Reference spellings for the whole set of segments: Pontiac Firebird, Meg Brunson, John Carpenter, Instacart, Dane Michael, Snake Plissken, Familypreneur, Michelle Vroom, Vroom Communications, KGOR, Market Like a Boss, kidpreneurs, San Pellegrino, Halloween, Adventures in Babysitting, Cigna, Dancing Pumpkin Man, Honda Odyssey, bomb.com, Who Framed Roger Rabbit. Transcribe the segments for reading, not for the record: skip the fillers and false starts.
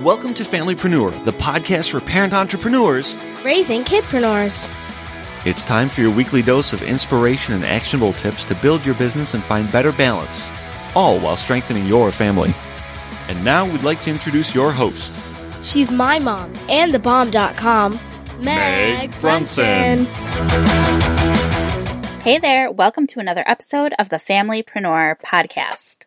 Welcome to Familypreneur, the podcast for parent entrepreneurs raising kidpreneurs. It's time for your weekly dose of inspiration and actionable tips to build your business and find better balance, all while strengthening your family. And now we'd like to introduce your host. She's my mom and the bomb.com, Meg Brunson. Hey there, welcome to another episode of the Familypreneur podcast.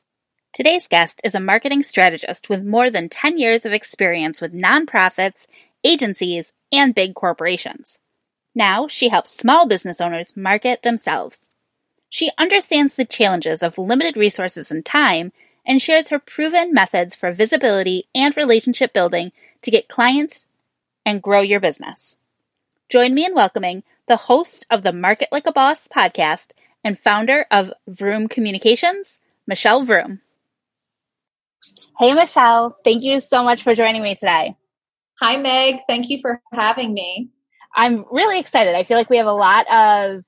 Today's guest is a marketing strategist with more than 10 years of experience with nonprofits, agencies, and big corporations. Now, she helps small business owners market themselves. She understands the challenges of limited resources and time and shares her proven methods for visibility and relationship building to get clients and grow your business. Join me in welcoming the host of the Market Like a Boss podcast and founder of Vroom Communications, Michelle Vroom. Hey, Michelle. Thank you so much for joining me today. Hi, Meg. Thank you for having me. I'm really excited. I feel like we have a lot of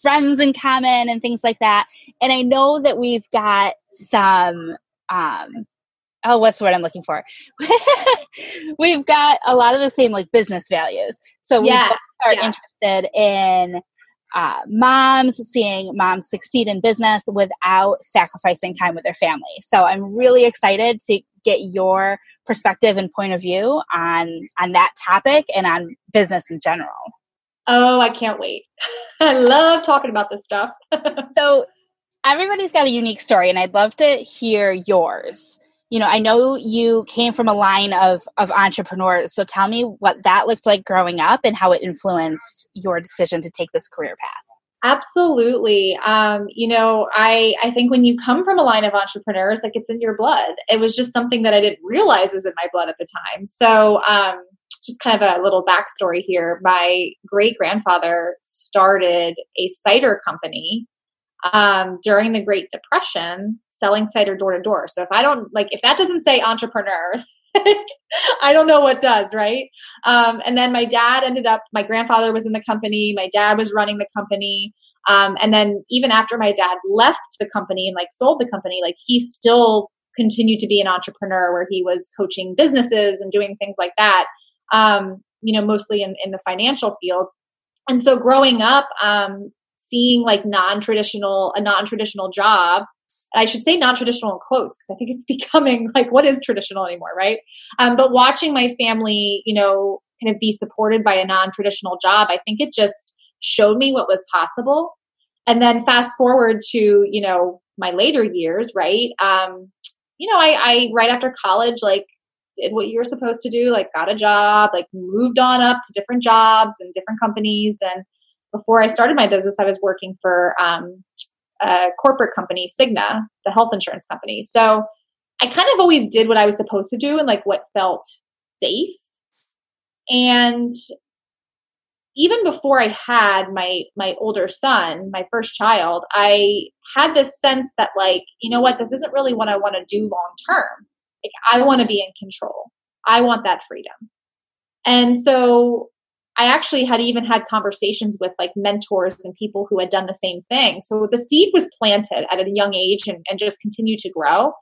friends in common and things like that. And I know that we've got some, what's the word I'm looking for? We've got a lot of the same like business values. So we both are interested in moms, seeing moms succeed in business without sacrificing time with their family. So I'm really excited to get your perspective and point of view on that topic and on business in general. Oh, I can't wait. I love talking about this stuff. So everybody's got a unique story and I'd love to hear yours. You know, I know you came from a line of entrepreneurs. So tell me what that looked like growing up and how it influenced your decision to take this career path. Absolutely. I think when you come from a line of entrepreneurs, like it's in your blood. It was just something that I didn't realize was in my blood at the time. So just kind of a little backstory here. My great-grandfather started a cider company during the Great Depression, selling cider door to door. So if that doesn't say entrepreneur, I don't know what does, right? And then my grandfather was in the company. My dad was running the company. And then even after my dad left the company and like sold the company, like he still continued to be an entrepreneur where he was coaching businesses and doing things like that. Mostly in the financial field. And so growing up, seeing like non-traditional job. And I should say non-traditional in quotes because I think it's becoming like, what is traditional anymore, right? But watching my family, kind of be supported by a non-traditional job, I think it just showed me what was possible. And then fast forward to, my later years, right? I right after college, like did what you were supposed to do, like got a job, like moved on up to different jobs and different companies. And before I started my business, I was working for a corporate company, Cigna, the health insurance company. So I kind of always did what I was supposed to do and like what felt safe. And even before I had my older son, my first child, I had this sense that like, you know what, this isn't really what I want to do long term. Like I want to be in control. I want that freedom. And so I actually had even had conversations with like mentors and people who had done the same thing. So the seed was planted at a young age and just continued to grow.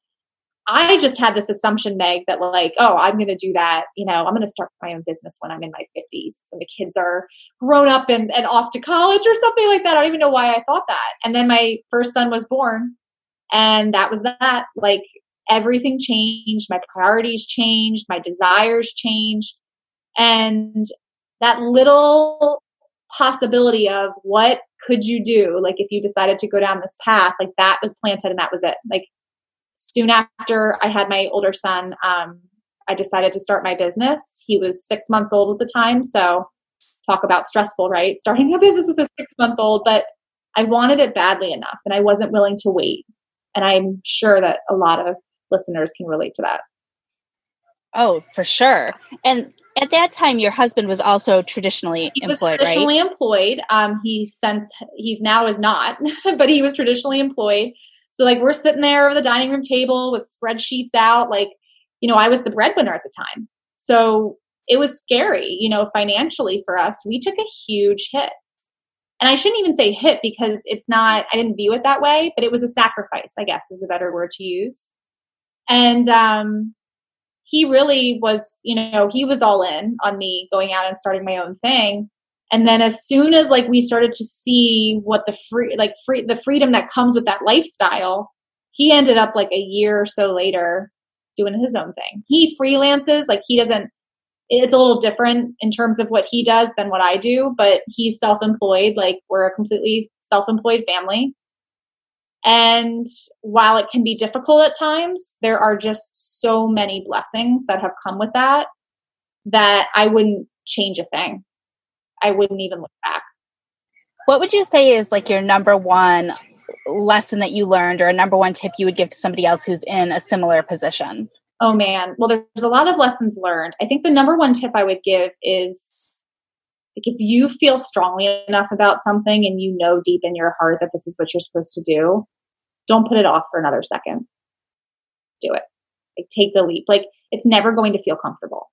I just had this assumption, Meg, that like, oh, I'm going to do that. I'm going to start my own business when I'm in my 50s and the kids are grown up and off to college or something like that. I don't even know why I thought that. And then my first son was born and that was that. Like everything changed. My priorities changed. My desires changed. And that little possibility of what could you do, like if you decided to go down this path, like that was planted and that was it. Like soon after I had my older son, I decided to start my business. He was 6 months old at the time. So talk about stressful, right? Starting a business with a 6-month-old, but I wanted it badly enough and I wasn't willing to wait. And I'm sure that a lot of listeners can relate to that. Oh, for sure. And at that time, your husband was also traditionally employed, right? He was traditionally employed. He now is not, but he was traditionally employed. So like we're sitting there over the dining room table with spreadsheets out, like, you know, I was the breadwinner at the time. So it was scary, you know, financially for us. We took a huge hit. And I shouldn't even say hit because it's not, I didn't view it that way, but it was a sacrifice, I guess is a better word to use. And he really was, you know, he was all in on me going out and starting my own thing. And then as soon as like we started to see what the freedom that comes with that lifestyle, he ended up like a year or so later doing his own thing. He freelances, like he doesn't, it's a little different in terms of what he does than what I do, but he's self-employed. Like we're a completely self-employed family. And while it can be difficult at times, there are just so many blessings that have come with that, that I wouldn't change a thing. I wouldn't even look back. What would you say is like your number one lesson that you learned or a number one tip you would give to somebody else who's in a similar position? Oh man. Well, there's a lot of lessons learned. I think the number one tip I would give is like, if you feel strongly enough about something and you know deep in your heart that this is what you're supposed to do, don't put it off for another second. Do it. Like take the leap. Like it's never going to feel comfortable.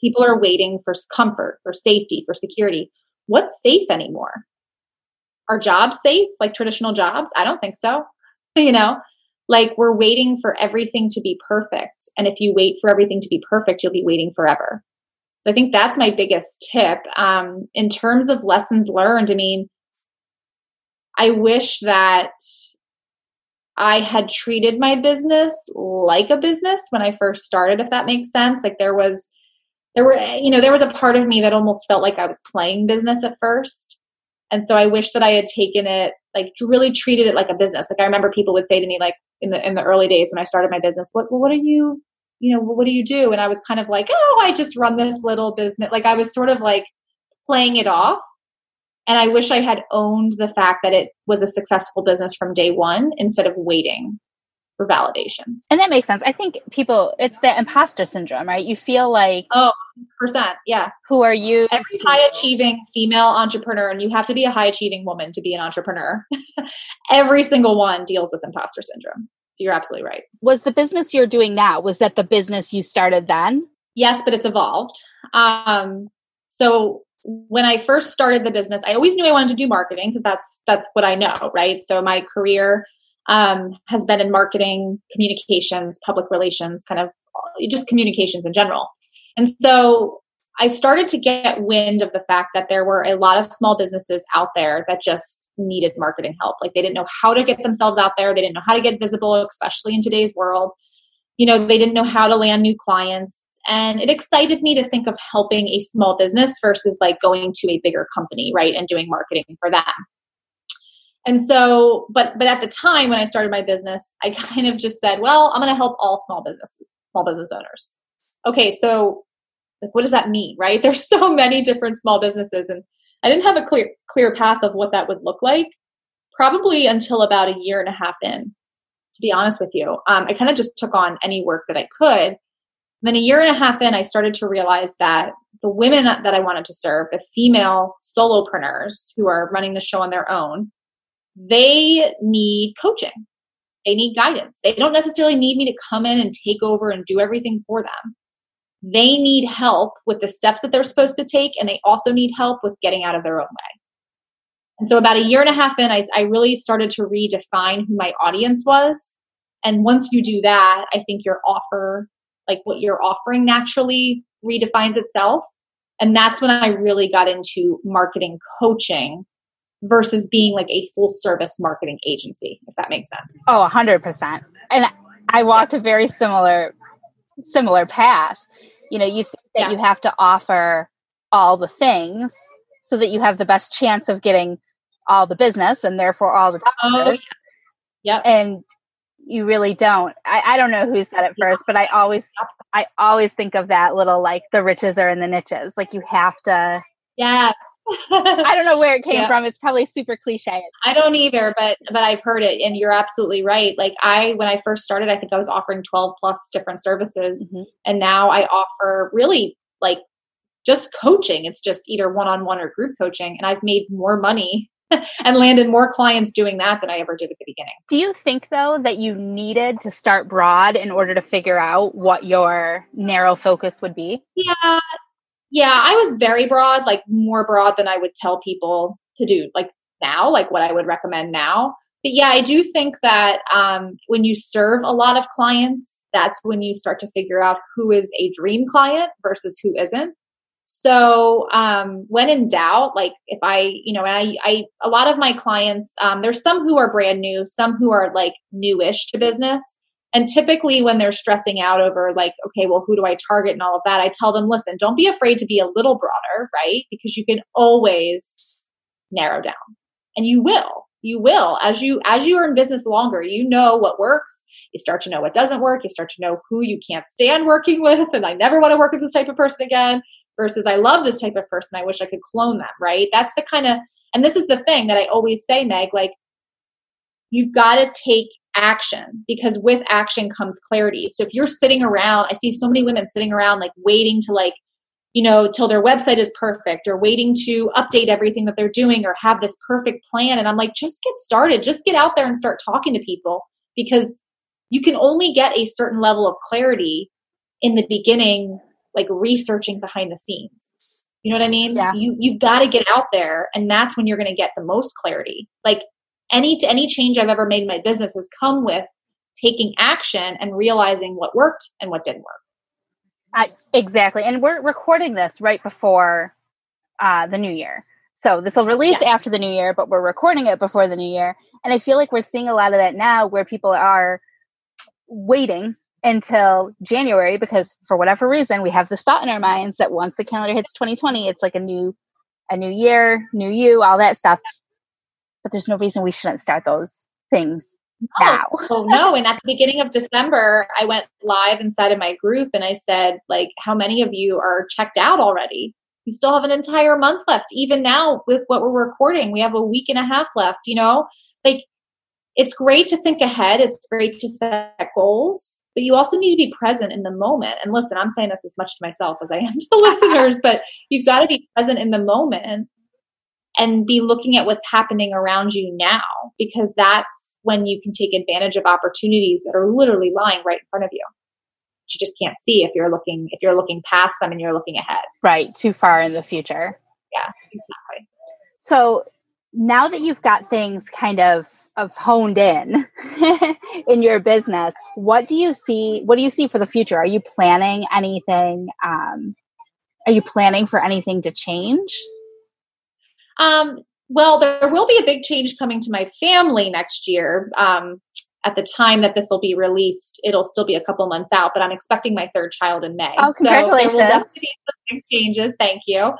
People are waiting for comfort, for safety, for security. What's safe anymore? Are jobs safe? Like traditional jobs? I don't think so. You know, like we're waiting for everything to be perfect. And if you wait for everything to be perfect, you'll be waiting forever. So I think that's my biggest tip. In terms of lessons learned, I mean, I wish that I had treated my business like a business when I first started, if that makes sense. Like there was a part of me that almost felt like I was playing business at first. And so I wish that I had taken it, like really treated it like a business. Like I remember people would say to me, like in the early days when I started my business, what do you do? And I was kind of like, oh, I just run this little business. Like I was sort of like playing it off. And I wish I had owned the fact that it was a successful business from day one instead of waiting for validation. And that makes sense. I think it's the imposter syndrome, right? You feel like, oh, 100%. Yeah. Who are you? Every high achieving female entrepreneur, and you have to be a high achieving woman to be an entrepreneur. Every single one deals with imposter syndrome. So you're absolutely right. Was the business you're doing now, was that the business you started then? Yes, but it's evolved. So when I first started the business, I always knew I wanted to do marketing because that's what I know, right? So my career has been in marketing, communications, public relations, kind of just communications in general. And so I started to get wind of the fact that there were a lot of small businesses out there that just needed marketing help. Like they didn't know how to get themselves out there. They didn't know how to get visible, especially in today's world. You know, they didn't know how to land new clients. And it excited me to think of helping a small business versus like going to a bigger company, right? And doing marketing for them. And so, but at the time when I started my business, I kind of just said, well, I'm going to help all small business owners. Okay. So like, what does that mean? Right. There's so many different small businesses and I didn't have a clear path of what that would look like probably until about a year and a half in, to be honest with you. I kind of just took on any work that I could. And then a year and a half in, I started to realize that the women that I wanted to serve, the female solopreneurs who are running the show on their own, they need coaching. They need guidance. They don't necessarily need me to come in and take over and do everything for them. They need help with the steps that they're supposed to take, and they also need help with getting out of their own way. And so about a year and a half in, I really started to redefine who my audience was. And once you do that, I think your offer, like what you're offering, naturally redefines itself. And that's when I really got into marketing coaching versus being like a full service marketing agency, if that makes sense. Oh, 100%. And I walked a very similar path. You know, you think that you have to offer all the things so that you have the best chance of getting all the business and therefore all the dollars. Oh, yeah. Yep. And you really don't. I don't know who said it first, but I always think of that little, like the riches are in the niches. Like you have to. Yes. I don't know where it came from. It's probably super cliche. I don't either, but I've heard it, and you're absolutely right. Like when I first started, I think I was offering 12 plus different services, and now I offer really like just coaching. It's just either one-on-one or group coaching, and I've made more money and landed more clients doing that than I ever did at the beginning. Do you think, though, that you needed to start broad in order to figure out what your narrow focus would be? Yeah, I was very broad, like more broad than I would tell people to do like now, like what I would recommend now. But yeah, I do think that when you serve a lot of clients, that's when you start to figure out who is a dream client versus who isn't. So when in doubt, like if I, you know, I a lot of my clients, there's some who are brand new, some who are like newish to business. And typically when they're stressing out over like, okay, well, who do I target and all of that, I tell them, listen, don't be afraid to be a little broader, right? Because you can always narrow down, and you will, as you are in business longer, you know what works. You start to know what doesn't work. You start to know who you can't stand working with. And I never want to work with this type of person again versus I love this type of person. I wish I could clone them, right? That's the kind of, and this is the thing that I always say, Meg, like you've got to take action, because with action comes clarity. So if you're sitting around, I see so many women sitting around like waiting to like, you know, till their website is perfect or waiting to update everything that they're doing or have this perfect plan. And I'm like, just get started, just get out there and start talking to people, because you can only get a certain level of clarity in the beginning, like researching behind the scenes. You know what I mean? Yeah. You've got to get out there, and that's when you're going to get the most clarity. Like any change I've ever made in my business has come with taking action and realizing what worked and what didn't work. Exactly. And we're recording this right before the new year. So this will release after the new year, but we're recording it before the new year. And I feel like we're seeing a lot of that now where people are waiting until January, because for whatever reason, we have this thought in our minds that once the calendar hits 2020, it's like a new year, new you, all that stuff. But there's no reason we shouldn't start those things now. Oh, no. And at the beginning of December, I went live inside of my group and I said, like, how many of you are checked out already? You still have an entire month left. Even now with what we're recording, we have a week and a half left, you know, like it's great to think ahead. It's great to set goals, but you also need to be present in the moment. And listen, I'm saying this as much to myself as I am to the listeners, but you've got to be present in the moment and be looking at what's happening around you now, because that's when you can take advantage of opportunities that are literally lying right in front of you. You just can't see if you're looking past them and you're looking ahead. Right. Too far in the future. Yeah, exactly. So now that you've got things kind of honed in in your business, what do you see for the future? Are you planning anything? Are you planning for anything to change? Well, there will be a big change coming to my family next year. At the time that this will be released, it'll still be a couple months out, but I'm expecting my third child in May. Oh, congratulations. So there will definitely be some big changes. Thank you.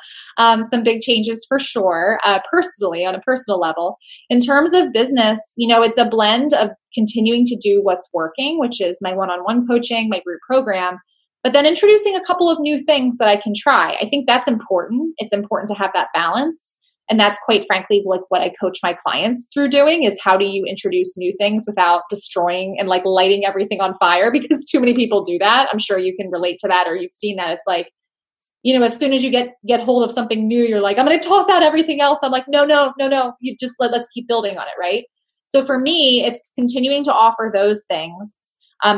Some big changes for sure, personally, on a personal level. In terms of business, you know, it's a blend of continuing to do what's working, which is my one-on-one coaching, my group program, but then introducing a couple of new things that I can try. I think that's important. It's important to have that balance. And that's quite frankly, like what I coach my clients through doing is how do you introduce new things without destroying and like lighting everything on fire, because too many people do that. I'm sure you can relate to that, or you've seen that. It's like, you know, as soon as you get hold of something new, you're like, I'm going to toss out everything else. I'm like, no, you just let's keep building on it. Right. So for me, it's continuing to offer those things,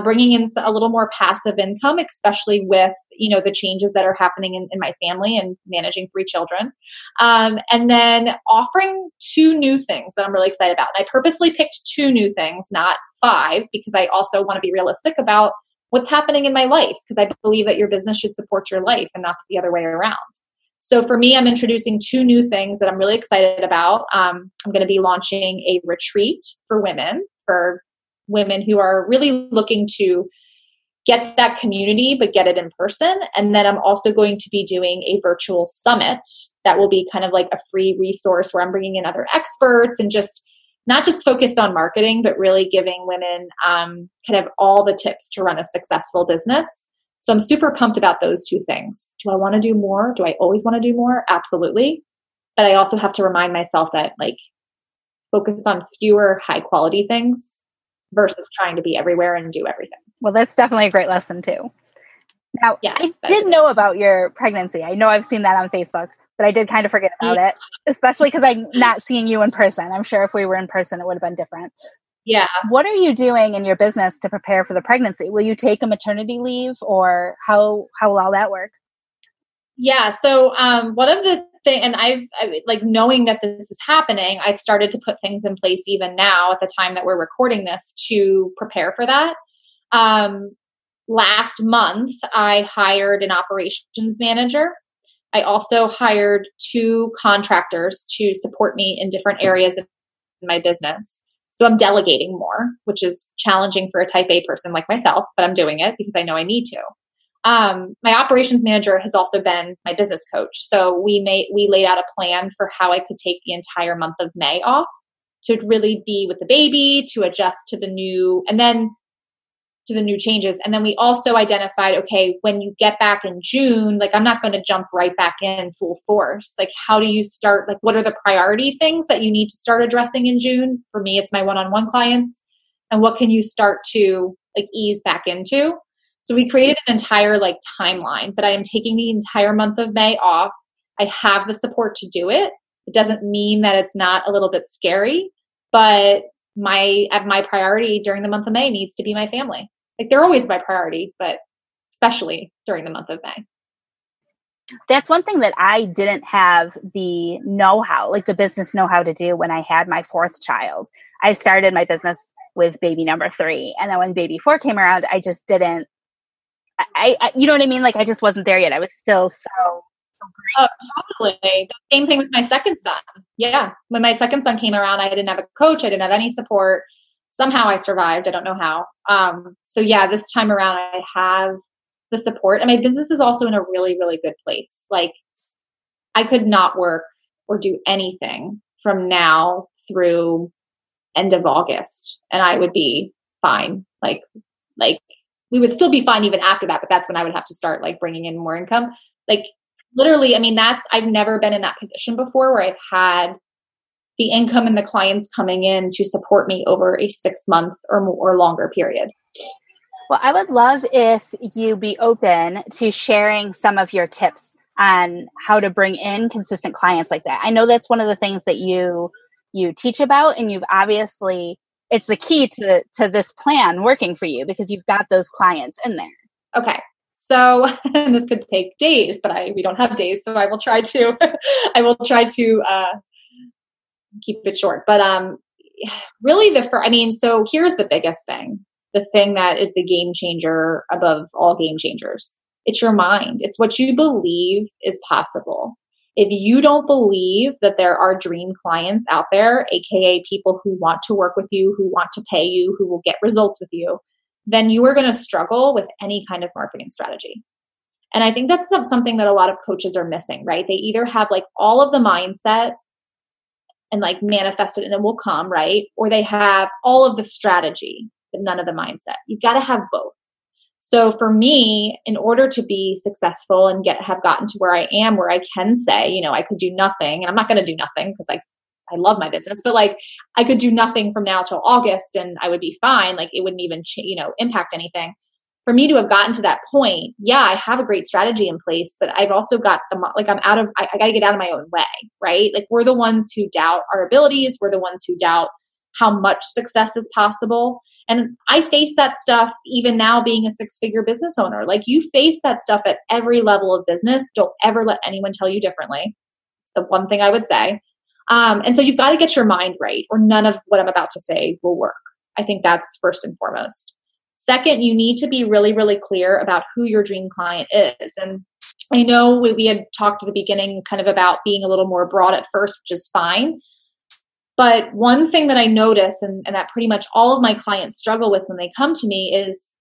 bringing in a little more passive income, especially with, you know, the changes that are happening in my family and managing 3 children. And then offering 2 new things that I'm really excited about. And I purposely picked 2 new things, not 5, because I also want to be realistic about what's happening in my life, because I believe that your business should support your life and not the other way around. So for me, I'm introducing 2 new things that I'm really excited about. I'm going to be launching a retreat for women who are really looking to get that community, but get it in person. And then I'm also going to be doing a virtual summit that will be kind of like a free resource where I'm bringing in other experts and just not just focused on marketing, but really giving women kind of all the tips to run a successful business. So I'm super pumped about those 2 things. Do I want to do more? Do I always want to do more? Absolutely. But I also have to remind myself that, like, focus on fewer high quality things versus trying to be everywhere and do everything. Well, that's definitely a great lesson too. Now, yeah, I did know about your pregnancy. I know I've seen that on Facebook, but I did kind of forget about it, especially because I'm not seeing you in person. I'm sure if we were in person, it would have been different. Yeah. What are you doing in your business to prepare for the pregnancy? Will you take a maternity leave, or how will all that work? Yeah. So one of the things, and I've like, knowing that this is happening, I've started to put things in place even now at the time that we're recording this to prepare for that. Last month, I hired an operations manager. I also hired two contractors to support me in different areas of my business. So I'm delegating more, which is challenging for a type A person like myself, but I'm doing it because I know I need to. My operations manager has also been my business coach. So we laid out a plan for how I could take the entire month of May off to really be with the baby, to adjust to the new, and then to the new changes. And then we also identified, okay, when you get back in June, like, I'm not going to jump right back in full force. Like, how do you start? Like, what are the priority things that you need to start addressing in June? For me, it's my one-on-one clients. And what can you start to, like, ease back into? So we created an entire, like, timeline, but I am taking the entire month of May off. I have the support to do it. It doesn't mean that it's not a little bit scary, but my priority during the month of May needs to be my family. Like, they're always my priority, but especially during the month of May. That's one thing that I didn't have the know-how, like the business know-how to do when I had my fourth child. I started my business with baby number 3. And then when baby 4 came around, I just didn't, I you know what I mean? Like, I just wasn't there yet. I was still so great. Oh, totally. The same thing with my second son. Yeah. When my second son came around, I didn't have a coach. I didn't have any support. Somehow I survived. I don't know how. So yeah, this time around I have the support, and my business is also in a really, really good place. Like, I could not work or do anything from now through end of August, and I would be fine. Like we would still be fine even after that, but that's when I would have to start, like, bringing in more income. Like, literally, I mean, I've never been in that position before where I've had the income and the clients coming in to support me over a 6-month or longer period. Well, I would love if you be open to sharing some of your tips on how to bring in consistent clients like that. I know that's one of the things that you teach about, and you've obviously, it's the key to this plan working for you because you've got those clients in there. Okay. So, and this could take days, but we don't have days. So I will try to, keep it short, but really so here's the biggest thing, the thing that is the game changer above all game changers. It's your mind. It's what you believe is possible. If you don't believe that there are dream clients out there, AKA people who want to work with you, who want to pay you, who will get results with you, then you are going to struggle with any kind of marketing strategy. And I think that's something that a lot of coaches are missing, right? They either have, like, all of the mindset and, like, manifest it and it will come, right? Or they have all of the strategy, but none of the mindset. You've got to have both. So for me, in order to be successful and have gotten to where I am, where I can say, you know, I could do nothing, and I'm not going to do nothing because I love my business, but, like, I could do nothing from now till August and I would be fine. Like, it wouldn't even, impact anything. For me to have gotten to that point, yeah, I have a great strategy in place, but I've also got I got to get out of my own way, right? Like, we're the ones who doubt our abilities. We're the ones who doubt how much success is possible. And I face that stuff even now being a 6-figure business owner. Like, you face that stuff at every level of business. Don't ever let anyone tell you differently. It's the one thing I would say. And so you've got to get your mind right, or none of what I'm about to say will work. I think that's first and foremost. Second, you need to be really, really clear about who your dream client is. And I know we had talked at the beginning kind of about being a little more broad at first, which is fine. But one thing that I notice and that pretty much all of my clients struggle with when they come to me is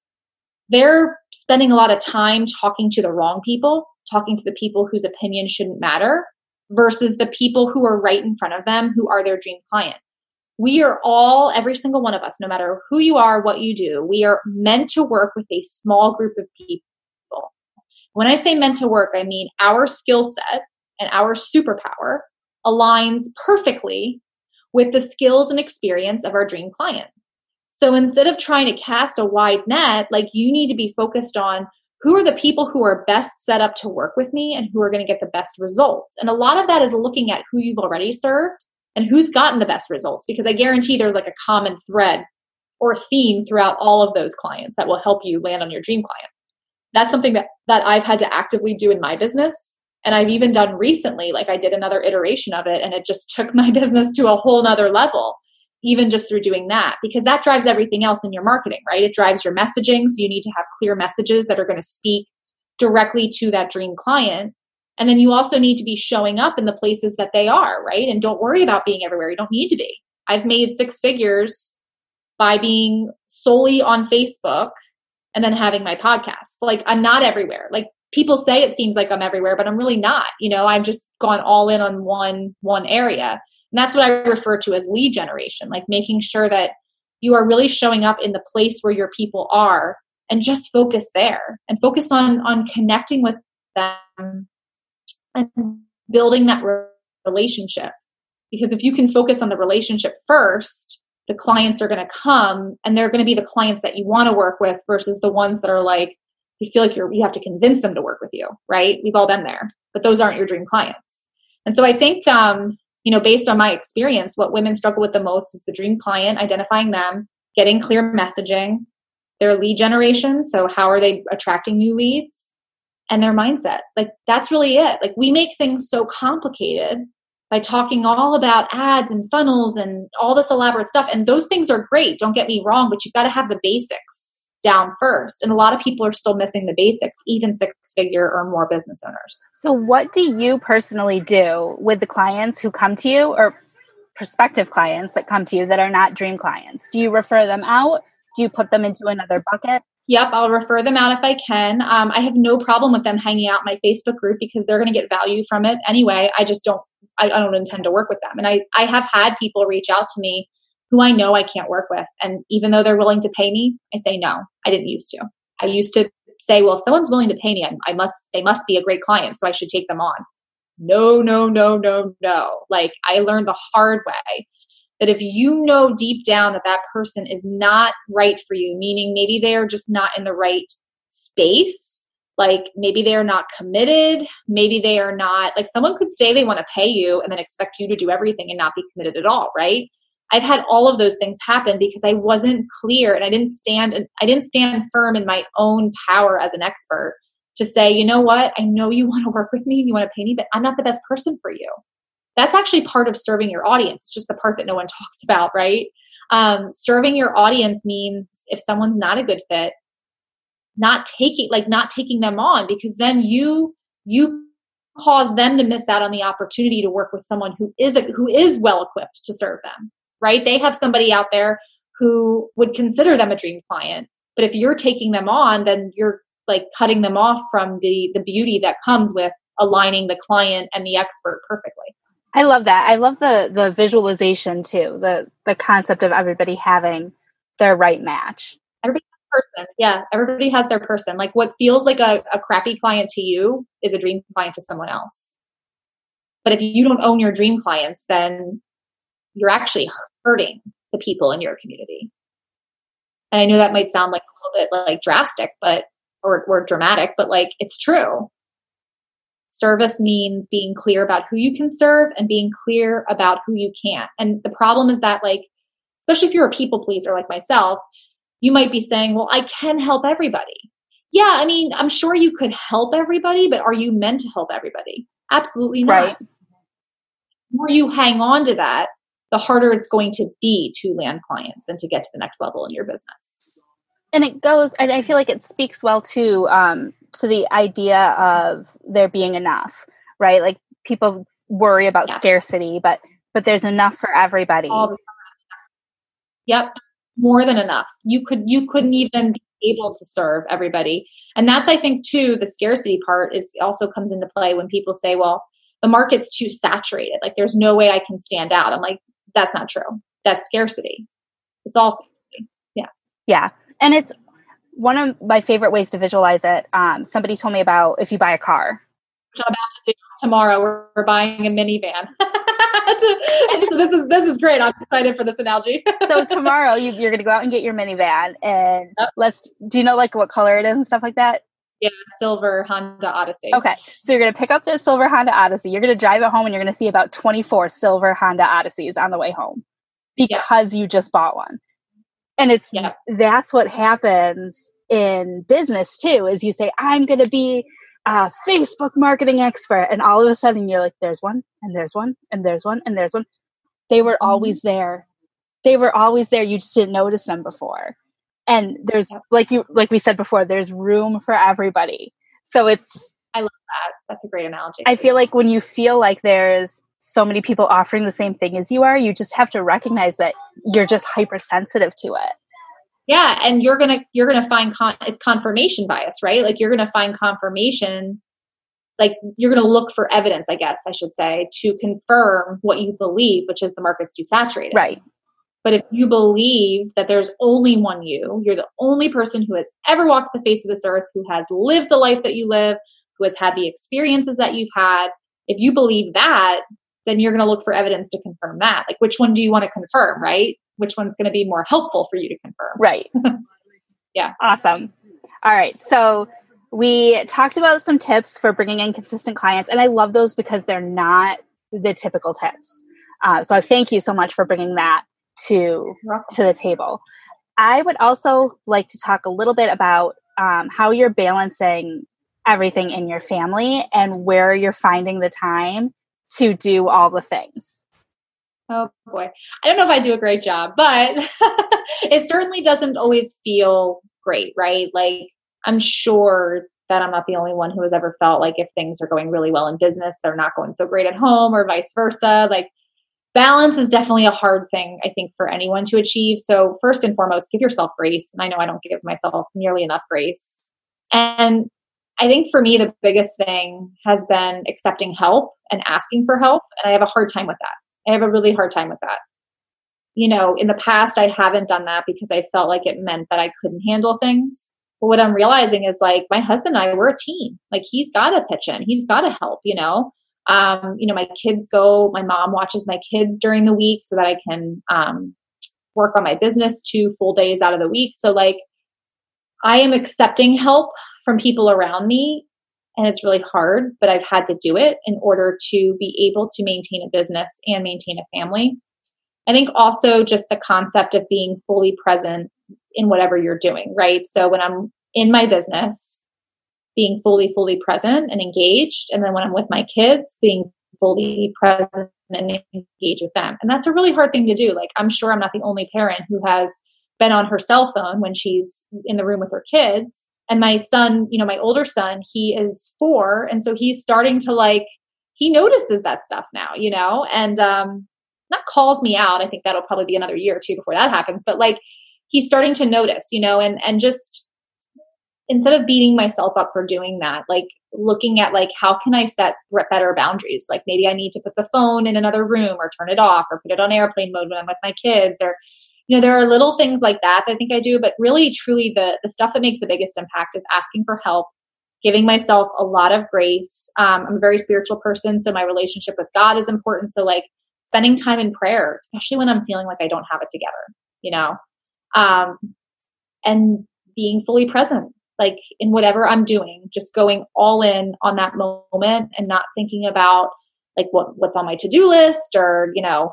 they're spending a lot of time talking to the wrong people, talking to the people whose opinion shouldn't matter versus the people who are right in front of them, who are their dream client. We are all, every single one of us, no matter who you are, what you do, we are meant to work with a small group of people. When I say meant to work, I mean our skill set and our superpower aligns perfectly with the skills and experience of our dream client. So instead of trying to cast a wide net, like you need to be focused on who are the people who are best set up to work with me and who are going to get the best results. And a lot of that is looking at who you've already served and who's gotten the best results, because I guarantee there's like a common thread or theme throughout all of those clients that will help you land on your dream client. That's something that I've had to actively do in my business. And I've even done recently, like I did another iteration of it, and it just took my business to a whole nother level, even just through doing that, because that drives everything else in your marketing, right? It drives your messaging. So you need to have clear messages that are going to speak directly to that dream client. And then you also need to be showing up in the places that they are, right? And don't worry about being everywhere. You don't need to be. I've made six figures by being solely on Facebook and then having my podcast. Like, I'm not everywhere. Like, people say it seems like I'm everywhere, but I'm really not. You know, I've just gone all in on one area. And that's what I refer to as lead generation, like making sure that you are really showing up in the place where your people are and just focus there and focus on connecting with them and building that relationship. Because if you can focus on the relationship first, the clients are going to come, and they're going to be the clients that you want to work with versus the ones that are like, you feel like you have to convince them to work with you, right? We've all been there, but those aren't your dream clients. And so I think, based on my experience, what women struggle with the most is the dream client, identifying them, getting clear messaging, their lead generation. So how are they attracting new leads, and their mindset? Like, that's really it. Like, we make things so complicated by talking all about ads and funnels and all this elaborate stuff. And those things are great. Don't get me wrong, but you've got to have the basics down first. And a lot of people are still missing the basics, even six-figure or more business owners. So what do you personally do with the clients who come to you, or prospective clients that come to you that are not dream clients? Do you refer them out? Do you put them into another bucket? Yep, I'll refer them out if I can. I have no problem with them hanging out in my Facebook group because they're going to get value from it anyway. I just don't intend to work with them. And I have had people reach out to me who I know I can't work with. And even though they're willing to pay me, I say, no, I didn't used to. I used to say, well, if someone's willing to pay me, they must be a great client, so I should take them on. No. Like, I learned the hard way that if you know deep down that that person is not right for you, meaning maybe they are just not in the right space, like maybe they are not committed, maybe they are not, like, someone could say they want to pay you and then expect you to do everything and not be committed at all, right? I've had all of those things happen because I wasn't clear, and I didn't stand firm in my own power as an expert to say, you know what, I know you want to work with me and you want to pay me, but I'm not the best person for you. That's actually part of serving your audience. It's just the part that no one talks about, right? Serving your audience means if someone's not a good fit, not taking them on, because then you cause them to miss out on the opportunity to work with someone who is well equipped to serve them. Right? They have somebody out there who would consider them a dream client. But if you're taking them on, then you're like cutting them off from the beauty that comes with aligning the client and the expert perfectly. I love that. I love the visualization too, the concept of everybody having their right match. Everybody has a person. Yeah. Everybody has their person. Like, what feels like a crappy client to you is a dream client to someone else. But if you don't own your dream clients, then you're actually hurting the people in your community. And I know that might sound like a little bit like drastic, but or dramatic, but like, it's true. Service means being clear about who you can serve and being clear about who you can't. And the problem is that, like, especially if you're a people pleaser like myself, you might be saying, well, I can help everybody. Yeah, I mean, I'm sure you could help everybody, but are you meant to help everybody? Absolutely not. Right. The more you hang on to that, the harder it's going to be to land clients and to get to the next level in your business. And it goes, and I feel like it speaks well to the idea of there being enough, right? Like, people worry about scarcity, but there's enough for everybody. Yep. More than enough. You couldn't even be able to serve everybody. And that's, I think, too, the scarcity part is also comes into play when people say, well, the market's too saturated. Like, there's no way I can stand out. I'm like, that's not true. That's scarcity. It's all scarcity. Yeah. Yeah. And it's one of my favorite ways to visualize it. Somebody told me about if you buy a car. Which I'm about to do tomorrow. We're buying a minivan. And so this is great. I'm excited for this analogy. So tomorrow you're going to go out and get your minivan, and do you know like what color it is and stuff like that? Yeah, silver Honda Odyssey. Okay. So you're going to pick up this silver Honda Odyssey. You're going to drive it home and you're going to see about 24 silver Honda Odysseys on the way home because you just bought one. And it's that's what happens in business too, is you say, I'm going to be a Facebook marketing expert. And all of a sudden you're like, there's one and there's one and there's one and there's one. They were always there. They were always there. You just didn't notice them before. And there's like we said before, there's room for everybody. So I love that. That's a great analogy. I feel like when you feel like there's so many people offering the same thing as you are, you just have to recognize that you're just hypersensitive to it. Yeah. And you're going to find it's confirmation bias, right? Like you're going to find confirmation, like you're going to look for evidence, I guess I should say, to confirm what you believe, which is the market's too saturated. Right. But if you believe that there's only one you, you're the only person who has ever walked the face of this earth, who has lived the life that you live, who has had the experiences that you've had. If you believe that, then you're going to look for evidence to confirm that. Like, which one do you want to confirm, right? Which one's going to be more helpful for you to confirm? Right. Yeah. Awesome. All right. So we talked about some tips for bringing in consistent clients, and I love those because they're not the typical tips. So I thank you so much for bringing that to the table. I would also like to talk a little bit about how you're balancing everything in your family and where you're finding the time to do all the things. Oh boy. I don't know if I do a great job, but it certainly doesn't always feel great, right? Like I'm sure that I'm not the only one who has ever felt like if things are going really well in business, they're not going so great at home or vice versa. Like balance is definitely a hard thing, I think, for anyone to achieve. So first and foremost, give yourself grace. And I know I don't give myself nearly enough grace. And I think for me, the biggest thing has been accepting help and asking for help. And I have a hard time with that. I have a really hard time with that. You know, in the past, I haven't done that because I felt like it meant that I couldn't handle things. But what I'm realizing is like my husband and I, we're a team. Like he's got to pitch in. He's got to help, you know. My mom watches my kids during the week so that I can, work on my business 2 full days out of the week. So like I am accepting help from people around me and it's really hard, but I've had to do it in order to be able to maintain a business and maintain a family. I think also just the concept of being fully present in whatever you're doing, right? So when I'm in my business, being fully present and engaged. And then when I'm with my kids, being fully present and engaged with them. And that's a really hard thing to do. Like, I'm sure I'm not the only parent who has been on her cell phone when she's in the room with her kids. And my son, you know, my older son, he is 4. And so he's starting to like, he notices that stuff now, you know, and not calls me out. I think that'll probably be another year or 2 before that happens. But like, he's starting to notice, you know, and just instead of beating myself up for doing that, like looking at like, how can I set better boundaries? Like maybe I need to put the phone in another room or turn it off or put it on airplane mode when I'm with my kids, or, you know, there are little things like that I think I do, but really truly the stuff that makes the biggest impact is asking for help, giving myself a lot of grace. I'm a very spiritual person. So my relationship with God is important. So like spending time in prayer, especially when I'm feeling like I don't have it together, you know, and being fully present. Like in whatever I'm doing, just going all in on that moment and not thinking about like what's on my to-do list or, you know,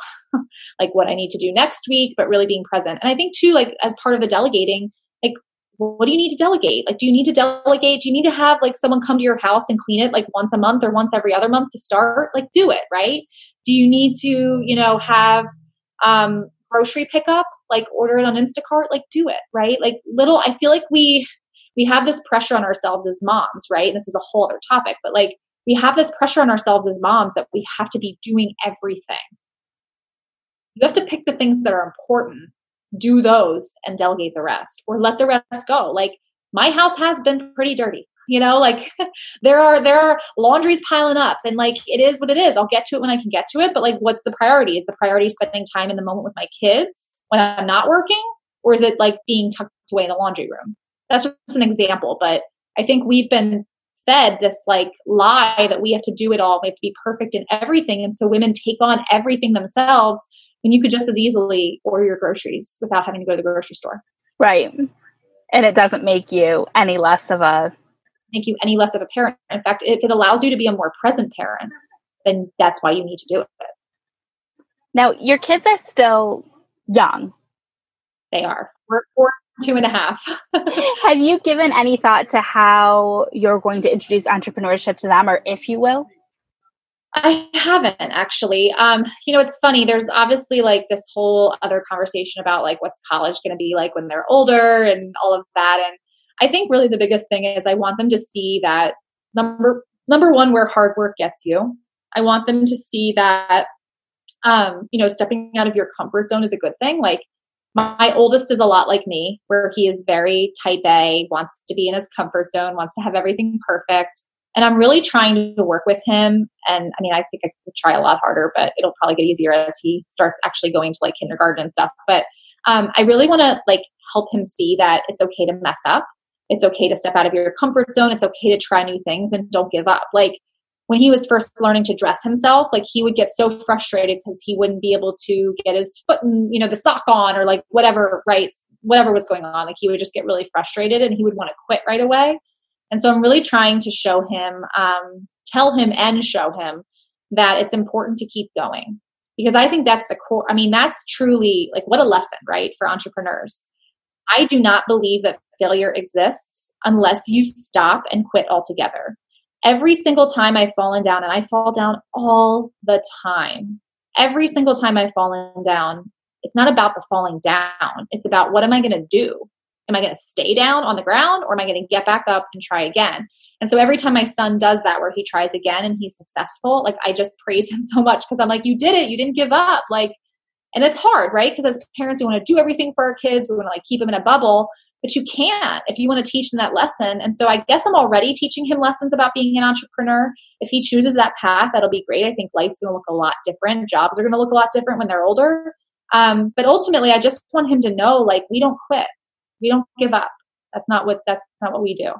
like what I need to do next week, but really being present. And I think too, like as part of the delegating, like what do you need to delegate? Like, do you need to delegate? Do you need to have like someone come to your house and clean it like once a month or once every other month to start? Like do it, right? Do you need to, you know, have grocery pickup, like order it on Instacart? Like do it, right? Like little, I feel like we have this pressure on ourselves as moms, right? And this is a whole other topic, but like we have this pressure on ourselves as moms that we have to be doing everything. You have to pick the things that are important, do those and delegate the rest or let the rest go. Like my house has been pretty dirty, you know, like there are laundries piling up and like it is what it is. I'll get to it when I can get to it. But like, what's the priority? Is the priority spending time in the moment with my kids when I'm not working? Or is it like being tucked away in the laundry room? That's just an example, but I think we've been fed this like lie that we have to do it all. We have to be perfect in everything. And so women take on everything themselves, and you could just as easily order your groceries without having to go to the grocery store. Right. And it doesn't make you any less of a parent. In fact, if it allows you to be a more present parent, then that's why you need to do it. Now, your kids are still young. They are. We're 4 and 2.5. Have you given any thought to how you're going to introduce entrepreneurship to them, or if you will? I haven't actually. It's funny. There's obviously like this whole other conversation about like what's college going to be like when they're older and all of that. And I think really the biggest thing is I want them to see that number one, where hard work gets you. I want them to see that, stepping out of your comfort zone is a good thing. Like my oldest is a lot like me, where he is very type A, wants to be in his comfort zone, wants to have everything perfect. And I'm really trying to work with him. And I mean, I think I could try a lot harder, but it'll probably get easier as he starts actually going to like kindergarten and stuff. But I really want to like help him see that it's okay to mess up. It's okay to step out of your comfort zone. It's okay to try new things and don't give up. Like when he was first learning to dress himself, like he would get so frustrated because he wouldn't be able to get his foot in, the sock on or like whatever, right? Whatever was going on. Like he would just get really frustrated and he would want to quit right away. And so I'm really trying to show him, tell him and show him that it's important to keep going, because I think that's the core. I mean, that's truly like what a lesson, right? For entrepreneurs. I do not believe that failure exists unless you stop and quit altogether. Every single time I've fallen down, and I fall down all the time, every single time I've fallen down, it's not about the falling down. It's about what am I going to do? Am I going to stay down on the ground, or am I going to get back up and try again? And so every time my son does that, where he tries again and he's successful, like I just praise him so much, because I'm like, you did it. You didn't give up. Like, and it's hard, right? Because as parents, we want to do everything for our kids. We want to like keep them in a bubble, but you can't if you want to teach them that lesson. And so I guess I'm already teaching him lessons about being an entrepreneur. If he chooses that path, that'll be great. I think life's going to look a lot different. Jobs are going to look a lot different when they're older. But ultimately, I just want him to know, like, we don't quit. We don't give up. That's not what we do.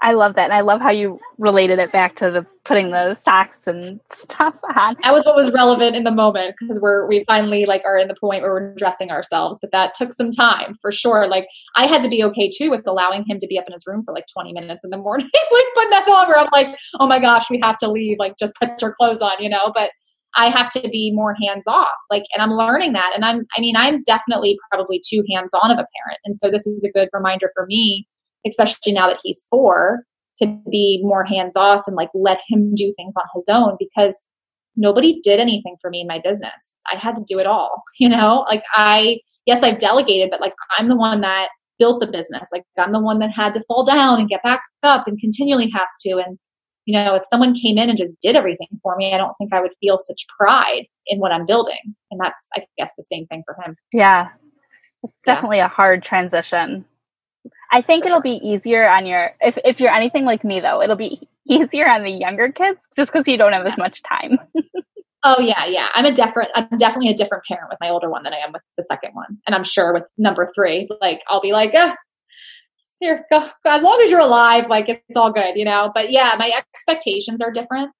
I love that. And I love how you related it back to the putting the socks and stuff on. That was what was relevant in the moment, because we finally like are in the point where we're dressing ourselves, but that took some time for sure. Like I had to be okay too with allowing him to be up in his room for like 20 minutes in the morning, like putting that on where I'm like, oh my gosh, we have to leave. Like just put your clothes on, but I have to be more hands-off, like, and I'm learning that. And I'm definitely probably too hands-on of a parent. And so this is a good reminder for me, especially now that he's 4, to be more hands-off and like let him do things on his own, because nobody did anything for me in my business. I had to do it all, like yes, I've delegated, but like I'm the one that built the business. Like I'm the one that had to fall down and get back up and continually has to. And if someone came in and just did everything for me, I don't think I would feel such pride in what I'm building. And that's, I guess, the same thing for him. Yeah. It's definitely a hard transition. I think it'll be easier on if you're anything like me, though, it'll be easier on the younger kids just because you don't have as much time. Oh, yeah. Yeah. I'm definitely a different parent with my older one than I am with the second one. And I'm sure with number 3, like, I'll be like, here, go. As long as you're alive, like it's all good, But yeah, my expectations are different.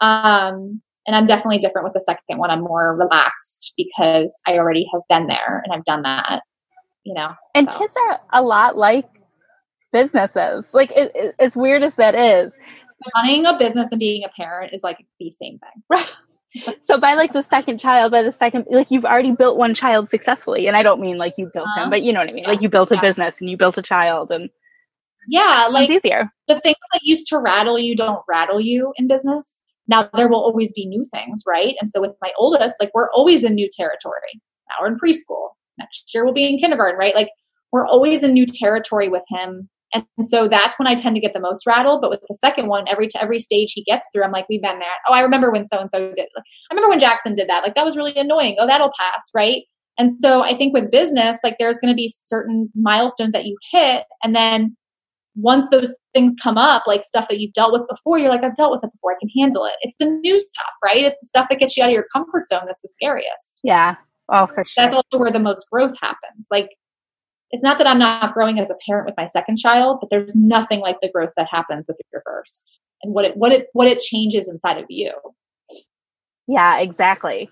And I'm definitely different with the second one. I'm more relaxed because I already have been there and I've done that, And so. Kids are a lot like businesses. Like as weird as that is, running a business and being a parent is like the same thing. Right. So by like the second child, like you've already built one child successfully. And I don't mean like you built him, but you know what I mean? Yeah, like you built a business and you built a child and yeah, like it's easier. The things that used to rattle you don't rattle you in business. Now there will always be new things, right? And so with my oldest, like we're always in new territory. Now we're in preschool. Next year we'll be in kindergarten, right? Like we're always in new territory with him. And so that's when I tend to get the most rattled. But with the second one, every stage he gets through, I'm like, we've been there. Oh, I remember when so-and-so did. Like, I remember when Jackson did that. Like, that was really annoying. Oh, that'll pass, right? And so I think with business, like there's going to be certain milestones that you hit. And then once those things come up, like stuff that you've dealt with before, you're like, I've dealt with it before. I can handle it. It's the new stuff, right? It's the stuff that gets you out of your comfort zone that's the scariest. Yeah. Oh, for sure. That's also where the most growth happens. Like, it's not that I'm not growing as a parent with my second child, but there's nothing like the growth that happens with your first and what it changes inside of you. Yeah, exactly.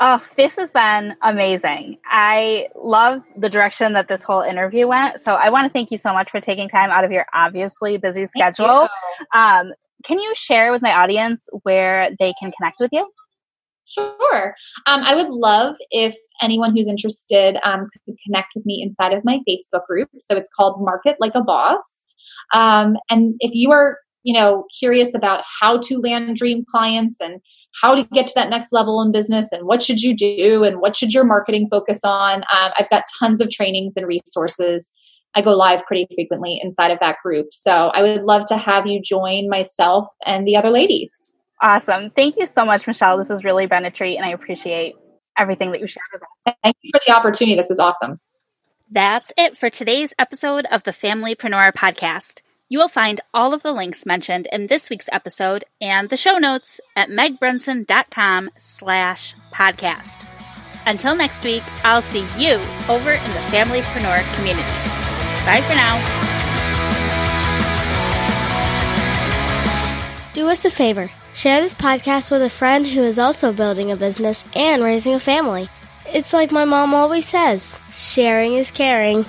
Oh, this has been amazing. I love the direction that this whole interview went. So I want to thank you so much for taking time out of your obviously busy schedule. Can you share with my audience where they can connect with you? Sure. I would love if anyone who's interested could connect with me inside of my Facebook group. So it's called Market Like a Boss. And if you are, curious about how to land dream clients and how to get to that next level in business and what should you do and what should your marketing focus on, I've got tons of trainings and resources. I go live pretty frequently inside of that group. So I would love to have you join myself and the other ladies. Awesome. Thank you so much, Michelle. This has really been a treat, and I appreciate everything that you shared with us. Thank you for the opportunity. This was awesome. That's it for today's episode of the Familypreneur Podcast. You will find all of the links mentioned in this week's episode and the show notes at megbrunson.com/podcast. Until next week, I'll see you over in the Familypreneur community. Bye for now. Do us a favor. Share this podcast with a friend who is also building a business and raising a family. It's like my mom always says, sharing is caring.